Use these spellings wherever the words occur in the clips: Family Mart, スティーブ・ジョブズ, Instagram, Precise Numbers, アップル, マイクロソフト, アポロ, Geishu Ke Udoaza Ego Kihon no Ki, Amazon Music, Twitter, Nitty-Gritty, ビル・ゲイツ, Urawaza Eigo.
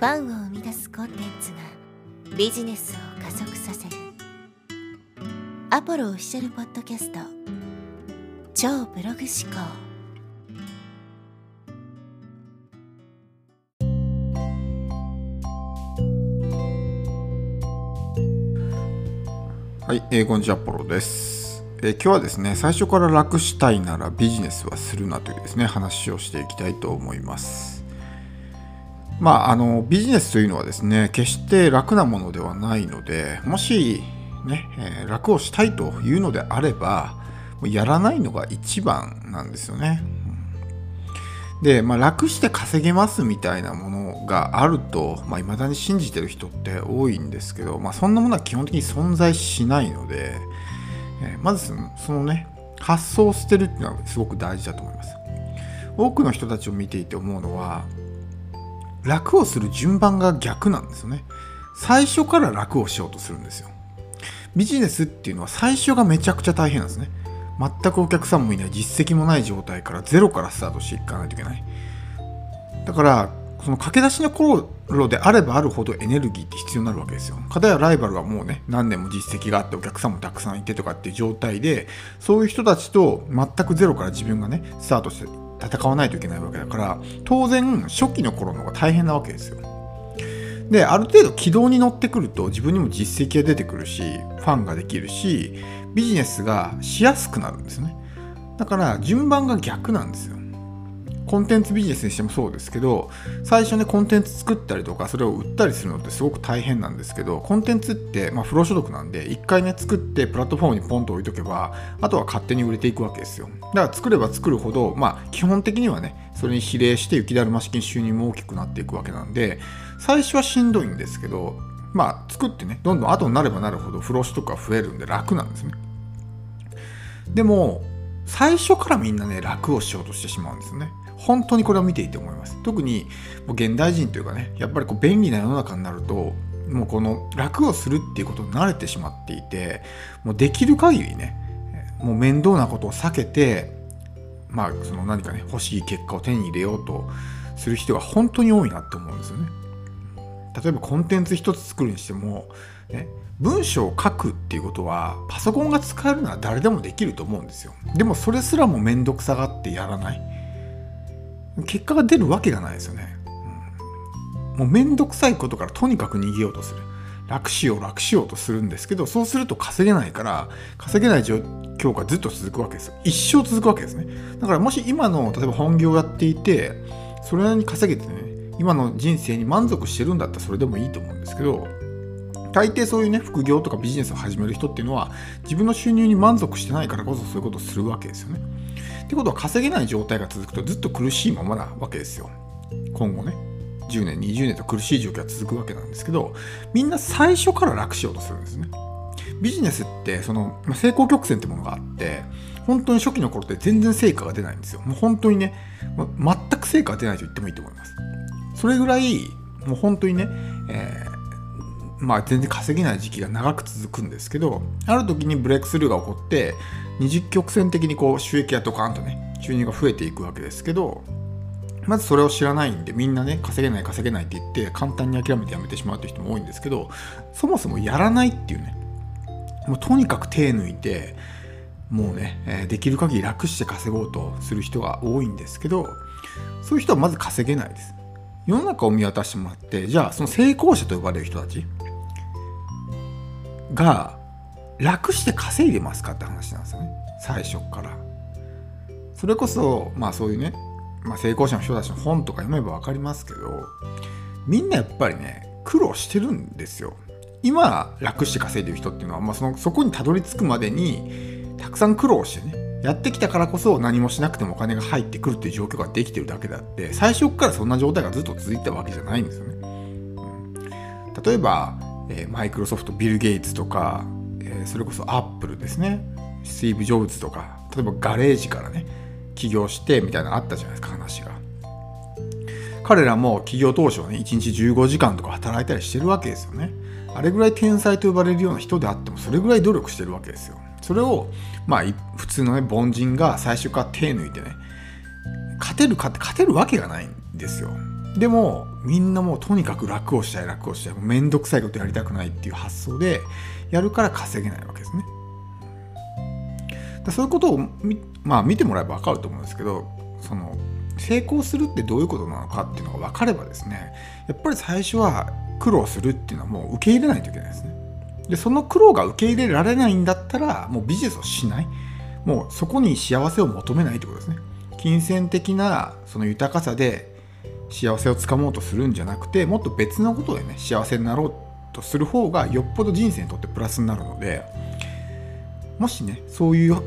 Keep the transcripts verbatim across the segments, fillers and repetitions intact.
ファンを生み出すコンテンツがビジネスを加速させるアポロオフィシャルポッドキャスト超ブログ思考。はい、えー、こんにちは、アポロです。えー、今日はですね、最初から楽したいならビジネスはするなというですね話をしていきたいと思います。まあ、あのビジネスというのはですね、決して楽なものではないので、もし、ねえー、楽をしたいというのであればやらないのが一番なんですよね。で、まあ、楽して稼げますみたいなものがあると、まあ、未だに信じてる人って多いんですけど、まあ、そんなものは基本的に存在しないので、えー、まずその、そのね、発想を捨てるっていうのはすごく大事だと思います。多くの人たちを見ていて思うのは、楽をする順番が逆なんですよね。最初から楽をしようとするんですよ。ビジネスっていうのは最初がめちゃくちゃ大変なんですね。全くお客さんもいない、実績もない状態からゼロからスタートしていかないといけない。だからその駆け出しの頃であればあるほどエネルギーって必要になるわけですよ。かたやライバルはもうね、何年も実績があってお客さんもたくさんいてとかっていう状態で、そういう人たちと全くゼロから自分がねスタートして戦わないといけないわけだから、当然初期の頃の方が大変なわけですよ。で、ある程度軌道に乗ってくると自分にも実績が出てくるし、ファンができるし、ビジネスがしやすくなるんですね。だから順番が逆なんですよ。コンテンツビジネスにしてもそうですけど、最初ねコンテンツ作ったりとかそれを売ったりするのってすごく大変なんですけど、コンテンツってまあ不労所得なんで、一回ね作ってプラットフォームにポンと置いとけば、あとは勝手に売れていくわけですよ。だから作れば作るほど、まあ基本的にはねそれに比例して雪だるま式に収入も大きくなっていくわけなんで、最初はしんどいんですけど、まあ作ってねどんどん後になればなるほど不労所得が増えるんで楽なんですね。でも最初からみんなね楽をしようとしてしまうんですね。本当にこれを見ていて思います。特に現代人というかね、やっぱりこう便利な世の中になると、もうこの楽をするっていうことに慣れてしまっていて、もうできる限りねもう面倒なことを避けて、まあその何かね欲しい結果を手に入れようとする人が本当に多いなって思うんですよね。例えばコンテンツ一つ作るにしても、ね、文章を書くっていうことはパソコンが使えるのは誰でもできると思うんですよ。でもそれすらも面倒くさがってやらない、結果が出るわけがないですよね。うん、もうめんどくさいことからとにかく逃げようとする、楽しよう楽しようとするんですけど、そうすると稼げないから、稼げない状況がずっと続くわけですよ。一生続くわけですね。だからもし今の例えば本業をやっていて、それなりに稼げてね今の人生に満足してるんだったらそれでもいいと思うんですけど、大抵そういうね副業とかビジネスを始める人っていうのは自分の収入に満足してないからこそそういうことをするわけですよね。ってことは稼げない状態が続くとずっと苦しいままなわけですよ。今後ねじゅうねんにじゅうねんと苦しい状況が続くわけなんですけど、みんな最初から楽しようとするんですね。ビジネスってその成功曲線ってものがあって、本当に初期の頃って全然成果が出ないんですよ。もう本当にね全く成果が出ないと言ってもいいと思います。それぐらいもう本当にね、えーまあ、全然稼げない時期が長く続くんですけど、ある時にブレイクスルーが起こって二十曲線的にこう収益がドカーンとね収入が増えていくわけですけど、まずそれを知らないんでみんなね稼げない稼げないって言って簡単に諦めてやめてしまうという人も多いんですけど、そもそもやらないっていうね、もうとにかく手抜いてもうねできる限り楽して稼ごうとする人が多いんですけど、そういう人はまず稼げないです。世の中を見渡してもらって、じゃあその成功者と呼ばれる人たちが楽して稼いでますかって話なんですよね、最初から。それこそまあそういうね、まあ、成功者の人たちの本とか読めば分かりますけど、みんなやっぱりね苦労してるんですよ。今楽して稼いでる人っていうのは、まあ、そのそこにたどり着くまでにたくさん苦労してねやってきたからこそ、何もしなくてもお金が入ってくるっていう状況ができてるだけであって、最初からそんな状態がずっと続いたわけじゃないんですよね。うん、例えばマイクロソフト、ビル・ゲイツとか、それこそアップルですね、スティーブ・ジョブズとか、例えばガレージからね起業してみたいなのあったじゃないですか、話が。彼らも起業当初はねいちにちじゅうごじかんとか働いたりしてるわけですよね。あれぐらい天才と呼ばれるような人であってもそれぐらい努力してるわけですよ。それをまあ普通のね凡人が最初から手抜いてね勝てるかって、勝てるわけがないんですよ。でもみんなもうとにかく楽をしたい楽をしたいめんどくさいことやりたくないっていう発想でやるから稼げないわけですね。だそういうことをみ、まあ、見てもらえば分かると思うんですけど、その成功するってどういうことなのかっていうのが分かればですね、やっぱり最初は苦労するっていうのはもう受け入れないといけないですね。でその苦労が受け入れられないんだったらもうビジネスをしない、もうそこに幸せを求めないってことですね。金銭的なその豊かさで幸せをつかもうとするんじゃなくて、もっと別のことでね幸せになろうとする方がよっぽど人生にとってプラスになるので、もしねそういう思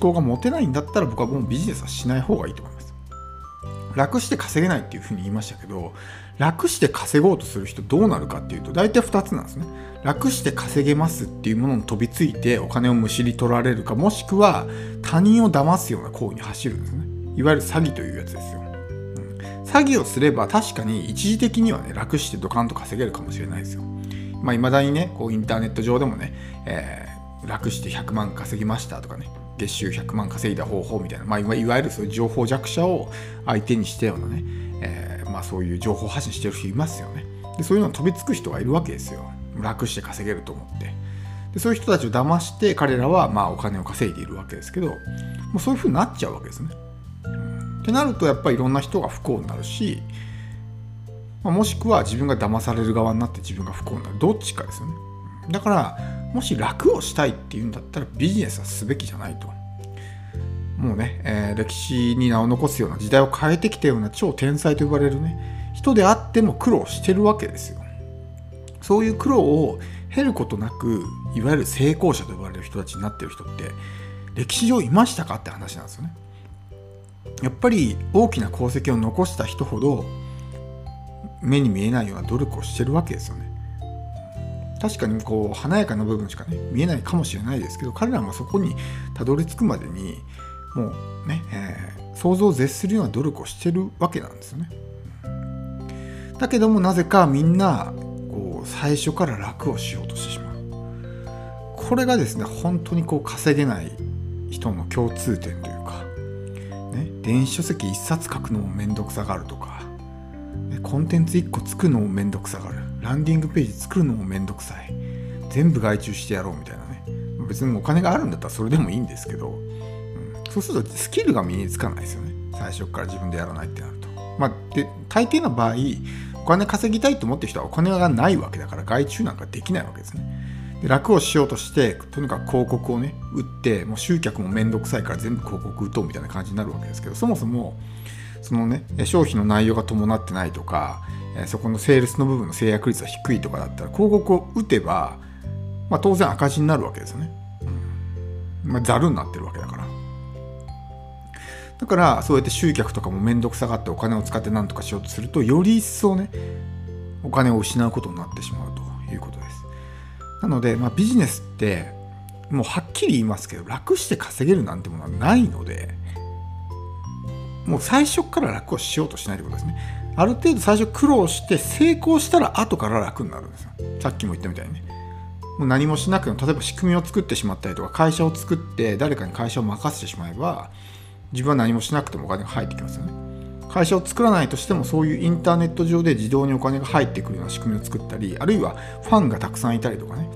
考が持てないんだったら僕はもうビジネスはしない方がいいと思います。楽して稼げないっていうふうに言いましたけど、楽して稼ごうとする人どうなるかっていうと大体ふたつなんですね。楽して稼げますっていうものに飛びついてお金をむしり取られるか、もしくは他人を騙すような行為に走るんですね。いわゆる詐欺というやつですよ。うん、詐欺をすれば確かに一時的にはね楽してドカンと稼げるかもしれないですよ。まあ、未だにねこうインターネット上でもね、えー、楽してひゃくまん稼ぎましたとかね、月収ひゃくまん稼いだ方法みたいな、まあ、いわゆるそういう情報弱者を相手にしたようなね、えーまあ、そういう情報発信してる人いますよね。でそういうのに飛びつく人がいるわけですよ。楽して稼げると思って。でそういう人たちを騙して彼らはまあお金を稼いでいるわけですけど、もうそういうふうになっちゃうわけですね。ってなるとやっぱりいろんな人が不幸になるし、まあ、もしくは自分が騙される側になって自分が不幸になる、どっちかですよね。だからもし楽をしたいっていうんだったらビジネスはすべきじゃないと。もうね、えー、歴史に名を残すような時代を変えてきたような超天才と呼ばれるね人であっても苦労してるわけですよ。そういう苦労を経ることなくいわゆる成功者と呼ばれる人たちになってる人って歴史上いましたかって話なんですよね。やっぱり大きな功績を残した人ほど目に見えないような努力をしてるわけですよね。確かにこう華やかな部分しかね見えないかもしれないですけど、彼らがそこにたどり着くまでにもうね、えー、想像を絶するような努力をしてるわけなんですよね。だけどもなぜかみんなこう最初から楽をしようとしてしまう。これがですね本当にこう稼げない人の共通点というか電子書籍いっさつ書くのもめんどくさがるとか、コンテンツいっこ作るのもめんどくさがる、ランディングページ作るのもめんどくさい、全部外注してやろうみたいなね。別にお金があるんだったらそれでもいいんですけど、うん、そうするとスキルが身につかないですよね。最初から自分でやらないってなると、まあ、で大抵の場合お金稼ぎたいと思ってる人はお金がないわけだから外注なんかできないわけですね。で楽をしようとしてとにかく広告をね打って、もう集客もめんどくさいから全部広告打とうみたいな感じになるわけですけど、そもそもそのね商品の内容が伴ってないとか、そこのセールスの部分の制約率が低いとかだったら広告を打てば、まあ、当然赤字になるわけですよね。まあ、ざるになってるわけだからだからそうやって集客とかもめんどくさがってお金を使って何とかしようとすると、より一層ねお金を失うことになってしまうということです。なので、まあ、ビジネスってもうはっきり言いますけど、楽して稼げるなんてものはないので、もう最初から楽をしようとしないということですね。ある程度最初苦労して成功したら後から楽になるんですよ。さっきも言ったみたいにね、もう何もしなくても例えば仕組みを作ってしまったりとか、会社を作って誰かに会社を任せてしまえば自分は何もしなくてもお金が入ってきますよね。会社を作らないとしてもそういうインターネット上で自動にお金が入ってくるような仕組みを作ったり、あるいはファンがたくさんいたりとかね、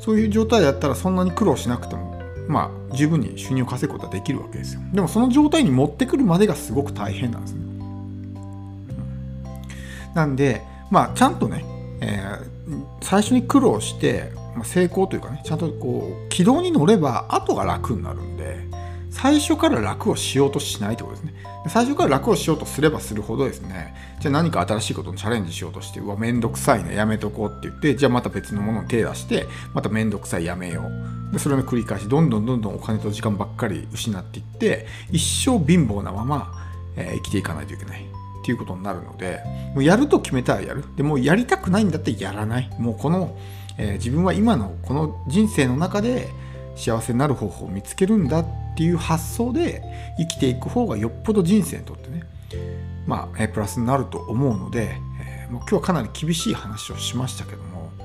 そういう状態だったらそんなに苦労しなくてもまあ十分に収入を稼ぐことはできるわけですよ。でもその状態に持ってくるまでがすごく大変なんですね。うん、なんでまあちゃんとね、えー、最初に苦労して成功というかね、ちゃんとこう軌道に乗れば後が楽になるんで、最初から楽をしようとしないということですね。最初から楽をしようとすればするほどですね、じゃあ何か新しいことにチャレンジしようとして、うわめんどくさいねやめとこうって言って、じゃあまた別のものに手出してまためんどくさいやめよう、でそれの繰り返し、どんどんどんどんお金と時間ばっかり失っていって、一生貧乏なまま、えー、生きていかないといけないっていうことになるので、もうやると決めたらやる、でもうやりたくないんだってやらない、もうこの、えー、自分は今のこの人生の中で幸せになる方法を見つけるんだっていう発想で生きていく方がよっぽど人生にとってね、まあプラスになると思うので、えー、もう今日はかなり厳しい話をしましたけども、ま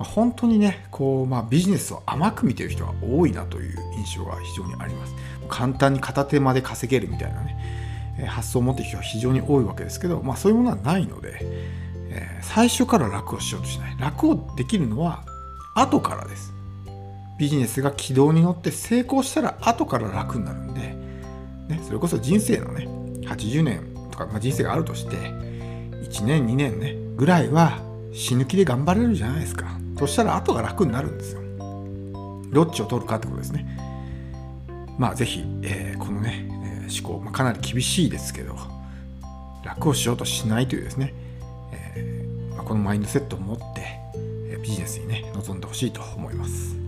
あ、本当にねこう、まあ、ビジネスを甘く見てる人が多いなという印象が非常にあります。簡単に片手間で稼げるみたいなね発想を持っている人は非常に多いわけですけど、まあ、そういうものはないので、えー、最初から楽をしようとしない。楽をできるのは後からです。ビジネスが軌道に乗って成功したら後から楽になるんで、ね、それこそ人生のねはちじゅうねんとか、まあ、人生があるとしていちねんにねんねぐらいは死ぬ気で頑張れるじゃないですか。そしたら後が楽になるんですよ。どっちを取るかってことですね。まあぜひ、えー、このね、えー、思考、まあ、かなり厳しいですけど楽をしようとしないというですね、えーまあ、このマインドセットを持ってビジネスにね臨んでほしいと思います。